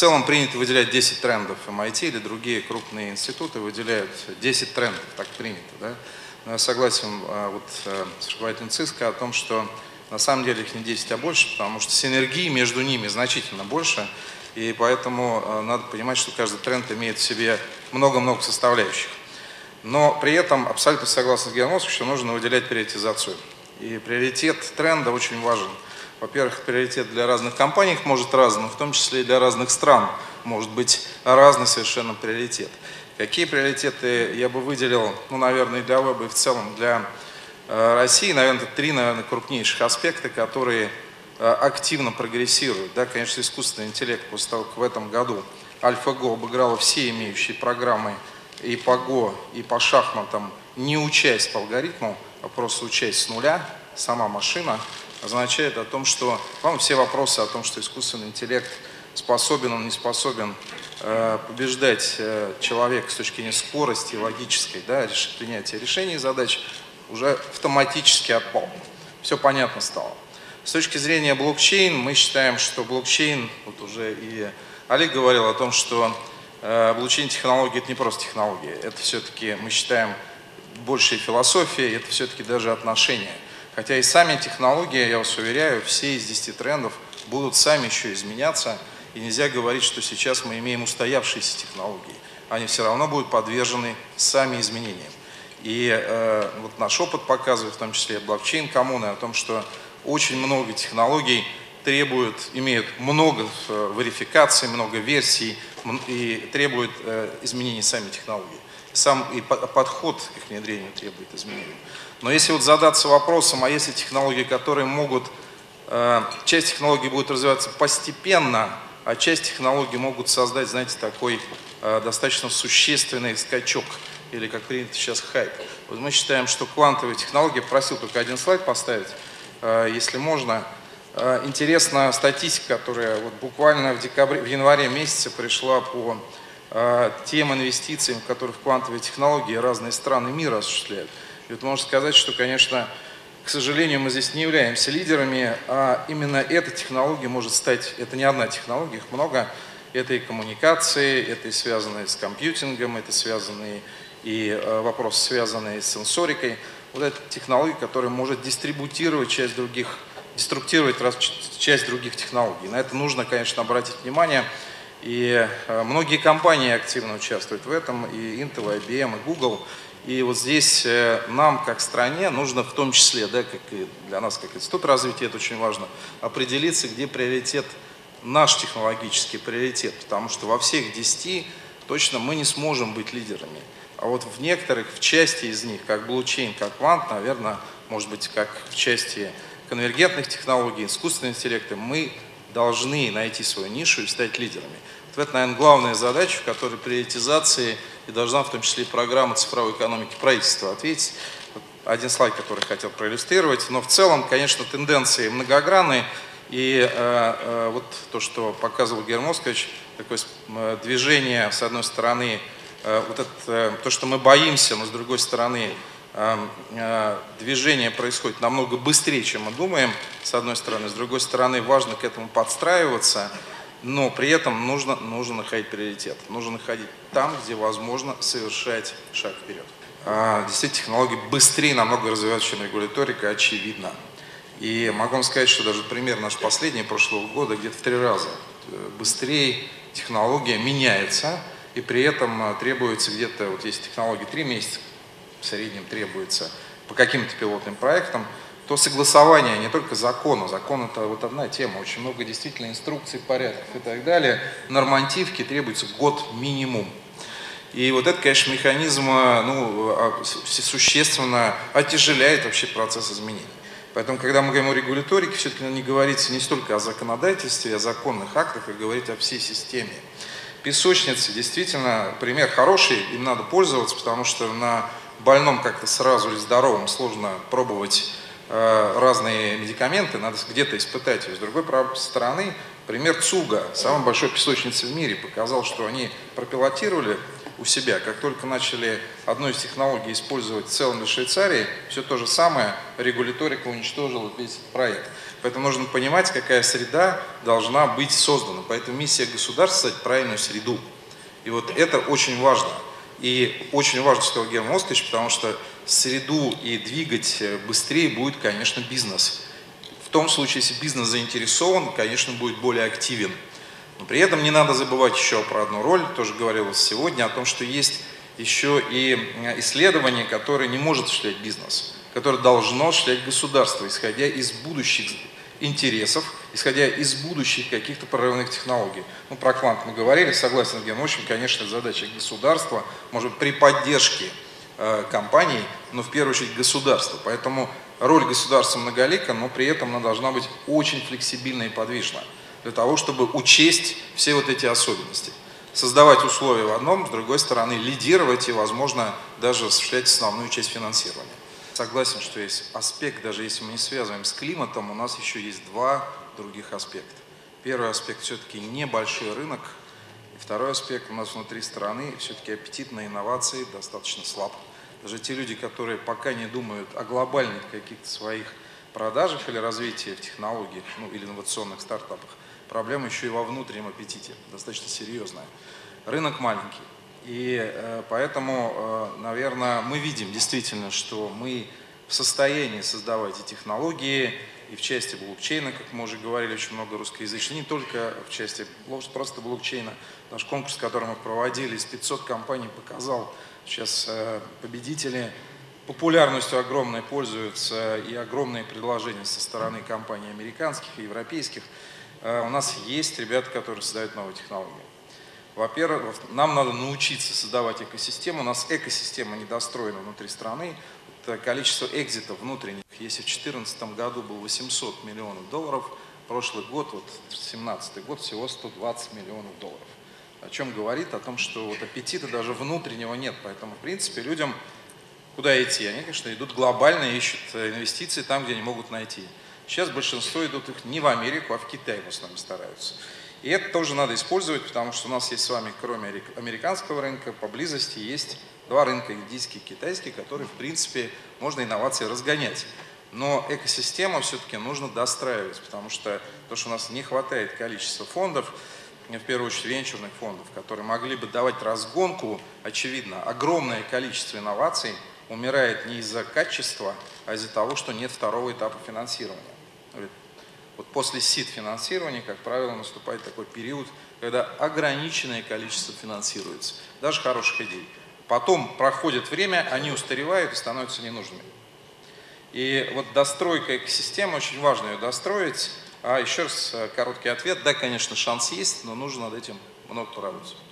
целом принято выделять 10 трендов. MIT или другие крупные институты выделяют 10 трендов, так принято. Да? Но я согласен с руководителем ЦИСКО о том, что на самом деле их не 10, а больше, потому что синергии между ними значительно больше. И поэтому надо понимать, что каждый тренд имеет в себе много-много составляющих. Но при этом абсолютно согласен с Германовским, что нужно выделять приоритизацию. И приоритет тренда очень важен. Во-первых, приоритет для разных компаний может разным, в том числе и для разных стран может быть разный совершенно приоритет. Какие приоритеты я бы выделил, наверное, для ВЭБа и в целом для России, наверное, три крупнейших аспекта, которые активно прогрессирует. Да, конечно, искусственный интеллект, после того, как в этом году Альфа-Го обыграла все имеющие программы и по Го, и по шахматам, не учась по алгоритму, а просто учась с нуля, сама машина, означает о том, что вам все вопросы о том, что искусственный интеллект способен, он не способен побеждать человека с точки зрения скорости логической, да, принятия решений и задач, уже автоматически отпал. Все понятно стало. С точки зрения блокчейн, мы считаем, что блокчейн, вот уже и Олег говорил о том, что блокчейн-технология – это не просто технология, это все-таки, мы считаем, большая философия, это все-таки даже отношения. Хотя и сами технологии, я вас уверяю, все из 10 трендов будут сами еще изменяться, и нельзя говорить, что сейчас мы имеем устоявшиеся технологии. Они все равно будут подвержены сами изменениям. И наш опыт показывает, в том числе блокчейн-коммуны, о том, что очень много технологий имеют много верификаций, много версий и требуют изменений сами технологии. Сам и подход к их внедрению требует изменений. Но если задаться вопросом, а если технологии, которые часть технологий будет развиваться постепенно, а часть технологий могут создать, знаете, такой достаточно существенный скачок, или, как принято сейчас, хайп. Вот мы считаем, что квантовые технологии, просил только один слайд поставить, если можно. Интересна статистика, которая буквально в январе месяце пришла по тем инвестициям, которые в квантовые технологии разные страны мира осуществляют. И можно сказать, что, конечно, к сожалению, мы здесь не являемся лидерами, а именно эта технология может стать, это не одна технология, их много, это и коммуникации, это и связанные с компьютингом, это связанные и вопросы, связанные с сенсорикой. Вот эта технология, которая может деструктировать часть других технологий. На это нужно, конечно, обратить внимание. И многие компании активно участвуют в этом, и Intel, и IBM, и Google. И здесь нам, как стране, нужно в том числе, да, как и для нас, как институт развития, это очень важно, определиться, где приоритет, наш технологический приоритет. Потому что во всех 10 точно мы не сможем быть лидерами. А в некоторых, в части из них, как блокчейн, как квант, наверное, может быть, как в части конвергентных технологий, искусственного интеллекта, мы должны найти свою нишу и стать лидерами. Это, наверное, главная задача, в которой приоритизации и должна, в том числе, и программа цифровой экономики правительства ответить. Один слайд, который хотел проиллюстрировать. Но в целом, конечно, тенденции многогранные. И то, что показывал Германовский, такое движение, с одной стороны, то, что мы боимся, но с другой стороны движение происходит намного быстрее, чем мы думаем, с одной стороны. С другой стороны, важно к этому подстраиваться, но при этом нужно находить приоритет. Нужно находить там, где возможно совершать шаг вперед. Действительно, технологии быстрее намного развиваются, чем регуляторика, очевидно. И могу вам сказать, что даже пример наш последний, прошлого года, где-то в 3 раза быстрее технология меняется, и при этом требуется где-то, если технологии 3 месяца в среднем требуется по каким-то пилотным проектам, то согласование не только закона, закон это одна тема, очень много действительно инструкций, порядков и так далее, нормативки требуется год минимум. И это, конечно, механизм существенно отяжеляет вообще процесс изменений. Поэтому, когда мы говорим о регуляторике, все-таки не говорится не столько о законодательстве, о законных актах, а говорить о всей системе. Песочницы действительно пример хороший, им надо пользоваться, потому что на больном как-то сразу или здоровом сложно пробовать разные медикаменты, надо где-то испытать. С другой стороны, пример ЦУГа, самой большой песочницы в мире, показал, что они пропилотировали у себя, как только начали одну из технологий использовать в целом для Швейцарии, все то же самое, регуляторика уничтожила весь проект. Поэтому нужно понимать, какая среда должна быть создана. Поэтому миссия государства – создать правильную среду. И вот это очень важно. И очень важно, сказал Герман Оскарович, потому что среду и двигать быстрее будет, конечно, бизнес. В том случае, если бизнес заинтересован, конечно, будет более активен. Но при этом не надо забывать еще про одну роль, тоже говорилось сегодня, о том, что есть еще и исследование, которое не может осуществлять бизнес, которое должно осуществлять государство, исходя из будущих интересов, исходя из будущих каких-то прорывных технологий. Ну, про квант мы говорили, согласен с Геном, очень, конечно, задача государства, может быть, при поддержке компаний, но в первую очередь государства. Поэтому роль государства многолика, но при этом она должна быть очень флексибильна и подвижна, для того, чтобы учесть все вот эти особенности. Создавать условия в одном, с другой стороны, лидировать и, возможно, даже осуществлять основную часть финансирования. Согласен, что есть аспект, даже если мы не связываем с климатом, у нас еще есть два других аспекта. Первый аспект все-таки небольшой рынок, и второй аспект у нас внутри страны все-таки аппетит на инновации достаточно слаб. Даже те люди, которые пока не думают о глобальных каких-то своих продажах или развитии в технологиях, ну, или инновационных стартапах, проблема еще и во внутреннем аппетите, достаточно серьезная. Рынок маленький. И поэтому, наверное, мы видим действительно, что мы в состоянии создавать и технологии, и в части блокчейна, как мы уже говорили, очень много русскоязычных, не только в части просто блокчейна. Наш конкурс, который мы проводили, из 500 компаний показал, сейчас победители популярностью огромной пользуются, и огромные предложения со стороны компаний американских и европейских. У нас есть ребята, которые создают новые технологии. Во-первых, нам надо научиться создавать экосистему. У нас экосистема недостроена внутри страны. Это количество экзитов внутренних. Если в 2014 году было $800 миллионов, прошлый год, вот 2017 год, всего $120 миллионов. О чем говорит? О том, что вот аппетита даже внутреннего нет. Поэтому, в принципе, людям куда идти? Они, конечно, идут глобально, ищут инвестиции там, где они могут найти. Сейчас большинство идут их не в Америку, а в Китай в основном стараются. И это тоже надо использовать, потому что у нас есть с вами, кроме американского рынка, поблизости есть два рынка, индийский и китайский, которые, в принципе, можно инновации разгонять. Но экосистему все-таки нужно достраивать, потому что то, что у нас не хватает количества фондов, в первую очередь венчурных фондов, которые могли бы давать разгонку, очевидно, огромное количество инноваций умирает не из-за качества, а из-за того, что нет второго этапа финансирования. Вот после СИД финансирования, как правило, наступает такой период, когда ограниченное количество финансируется, даже хороших идей. Потом проходит время, они устаревают и становятся ненужными. И вот достройка экосистемы, очень важно ее достроить. А еще раз короткий ответ. Да, конечно, шанс есть, но нужно над этим много поработать.